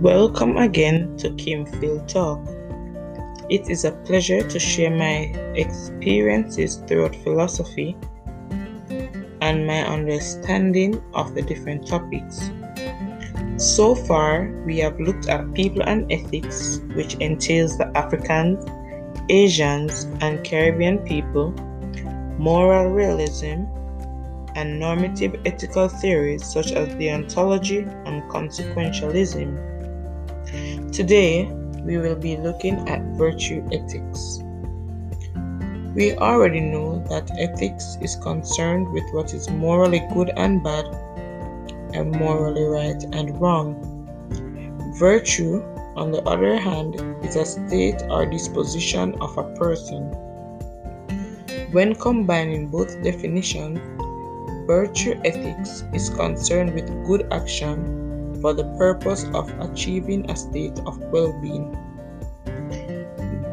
Welcome again to Kim Phil Talk. It is a pleasure to share my experiences throughout philosophy and my understanding of the different topics. So far, we have looked at people and ethics, which entails the Africans, Asians, and Caribbean people, moral realism, and normative ethical theories such as deontology and consequentialism. Today, we will be looking at virtue ethics. We already know that ethics is concerned with what is morally good and bad, and morally right and wrong. Virtue, on the other hand, is a state or disposition of a person. When combining both definitions, virtue ethics is concerned with good action for the purpose of achieving a state of well-being.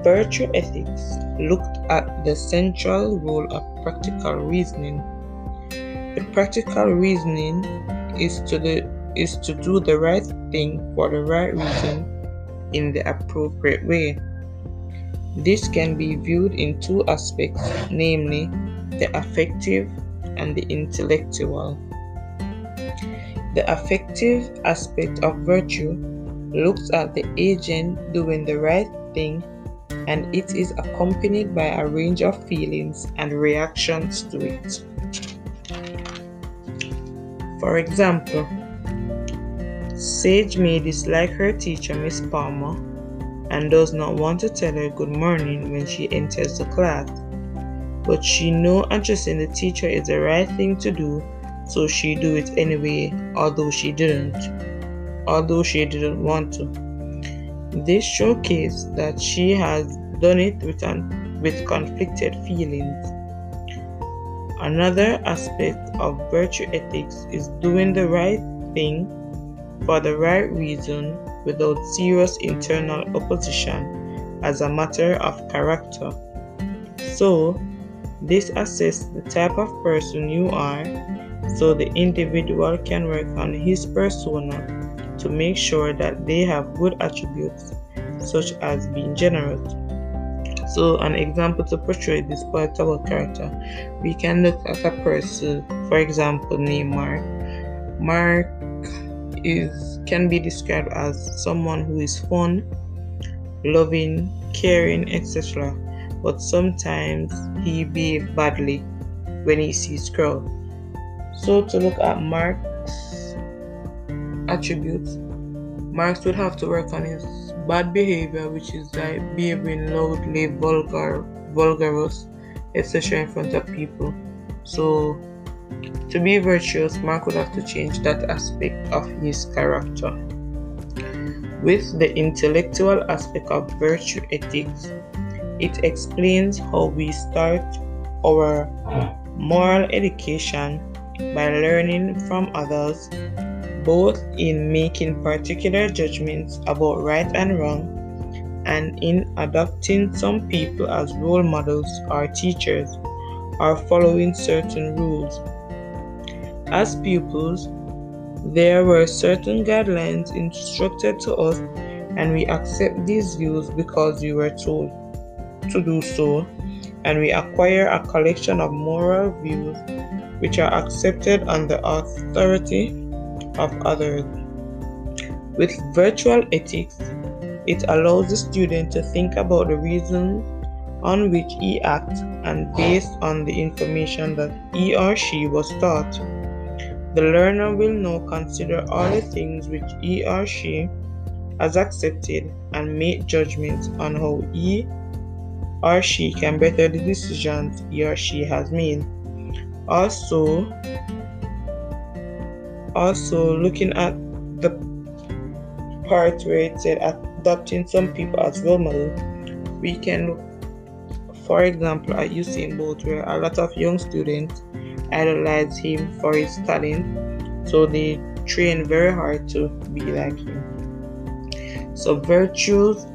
Virtue ethics looked at the central role of practical reasoning. The practical reasoning is to do the right thing for the right reason in the appropriate way. This can be viewed in two aspects, namely the affective and the intellectual. The affective aspect of virtue looks at the agent doing the right thing, and it is accompanied by a range of feelings and reactions to it. For example, Sage may dislike her teacher, Miss Palmer, and does not want to tell her good morning when she enters the class, but she knows addressing the teacher is the right thing to do, so she do it anyway, although she didn't want to. This showcases that she has done it with conflicted feelings. Another aspect of virtue ethics is doing the right thing for the right reason without serious internal opposition as a matter of character. So, this assesses the type of person you are, so the individual can work on his persona to make sure that they have good attributes, such as being generous. So an example to portray this palatable character, we can look at a person, for example, named Mark. Mark can be described as someone who is fun, loving, caring, etc. But sometimes he behaves badly when he sees crowd. So to look at Mark's attributes, Mark would have to work on his bad behavior, which is like behaving loudly, vulgarous, etc. in front of people. So to be virtuous, Mark would have to change that aspect of his character. With the intellectual aspect of virtue ethics, it explains how we start our moral education by learning from others, both in making particular judgments about right and wrong and in adopting some people as role models or teachers, or following certain rules. As pupils, there were certain guidelines instructed to us, and we accept these views because we were told to do so, and we acquire a collection of moral views which are accepted on the authority of others. With virtual ethics, it allows the student to think about the reasons on which he acts and based on the information that he or she was taught. The learner will now consider all the things which he or she has accepted and make judgments on how he or she can better the decisions he or she has made. Also looking at the part where it said adopting some people as role models, we can look, for example, at Usain Bolt, where a lot of young students idolize him for his talent, so they train very hard to be like him. So virtues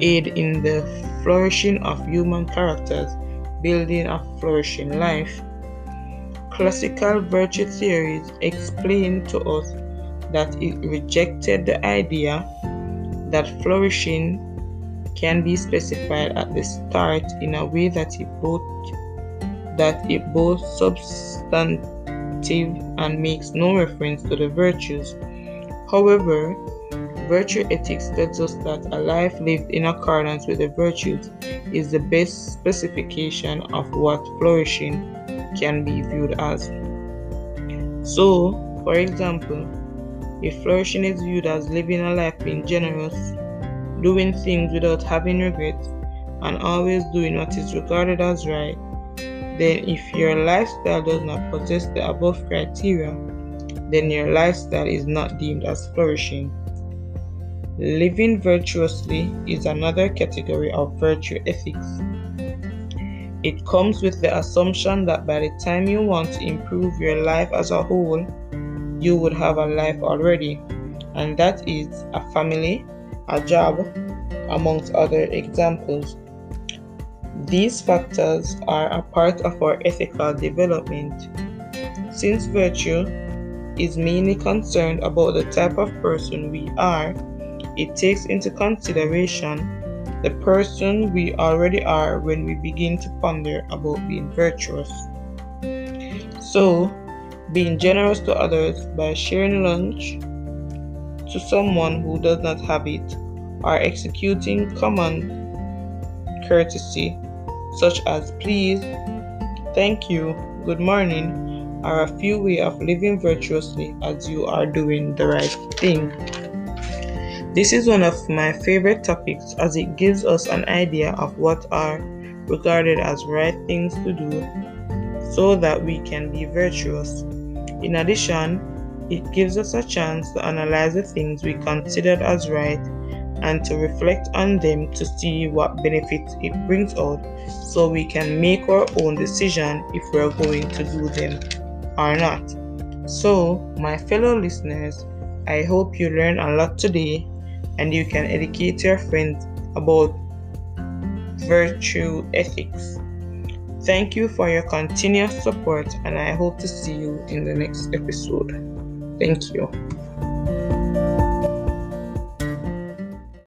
aid in the flourishing of human characters, building a flourishing life. Classical virtue theories explain to us that it rejected the idea that flourishing can be specified at the start in a way that it both substantive and makes no reference to the virtues. However, virtue ethics tells us that a life lived in accordance with the virtues is the best specification of what flourishing can be viewed as. So, for example, if flourishing is viewed as living a life being generous, doing things without having regrets, and always doing what is regarded as right, then if your lifestyle does not possess the above criteria, then your lifestyle is not deemed as flourishing. Living virtuously is another category of virtue ethics. It comes with the assumption that by the time you want to improve your life as a whole, you would have a life already, and that is a family, a job, amongst other examples. These factors are a part of our ethical development. Since virtue is mainly concerned about the type of person we are, it takes into consideration the person we already are when we begin to ponder about being virtuous. So, being generous to others by sharing lunch to someone who does not have it, or executing common courtesy such as please, thank you, good morning, are a few ways of living virtuously as you are doing the right thing. This is one of my favorite topics as it gives us an idea of what are regarded as right things to do so that we can be virtuous. In addition, it gives us a chance to analyze the things we considered as right and to reflect on them to see what benefits it brings out so we can make our own decision if we are going to do them or not. So, my fellow listeners, I hope you learned a lot today, and you can educate your friends about virtue ethics. Thank you for your continuous support, and I hope to see you in the next episode. Thank you.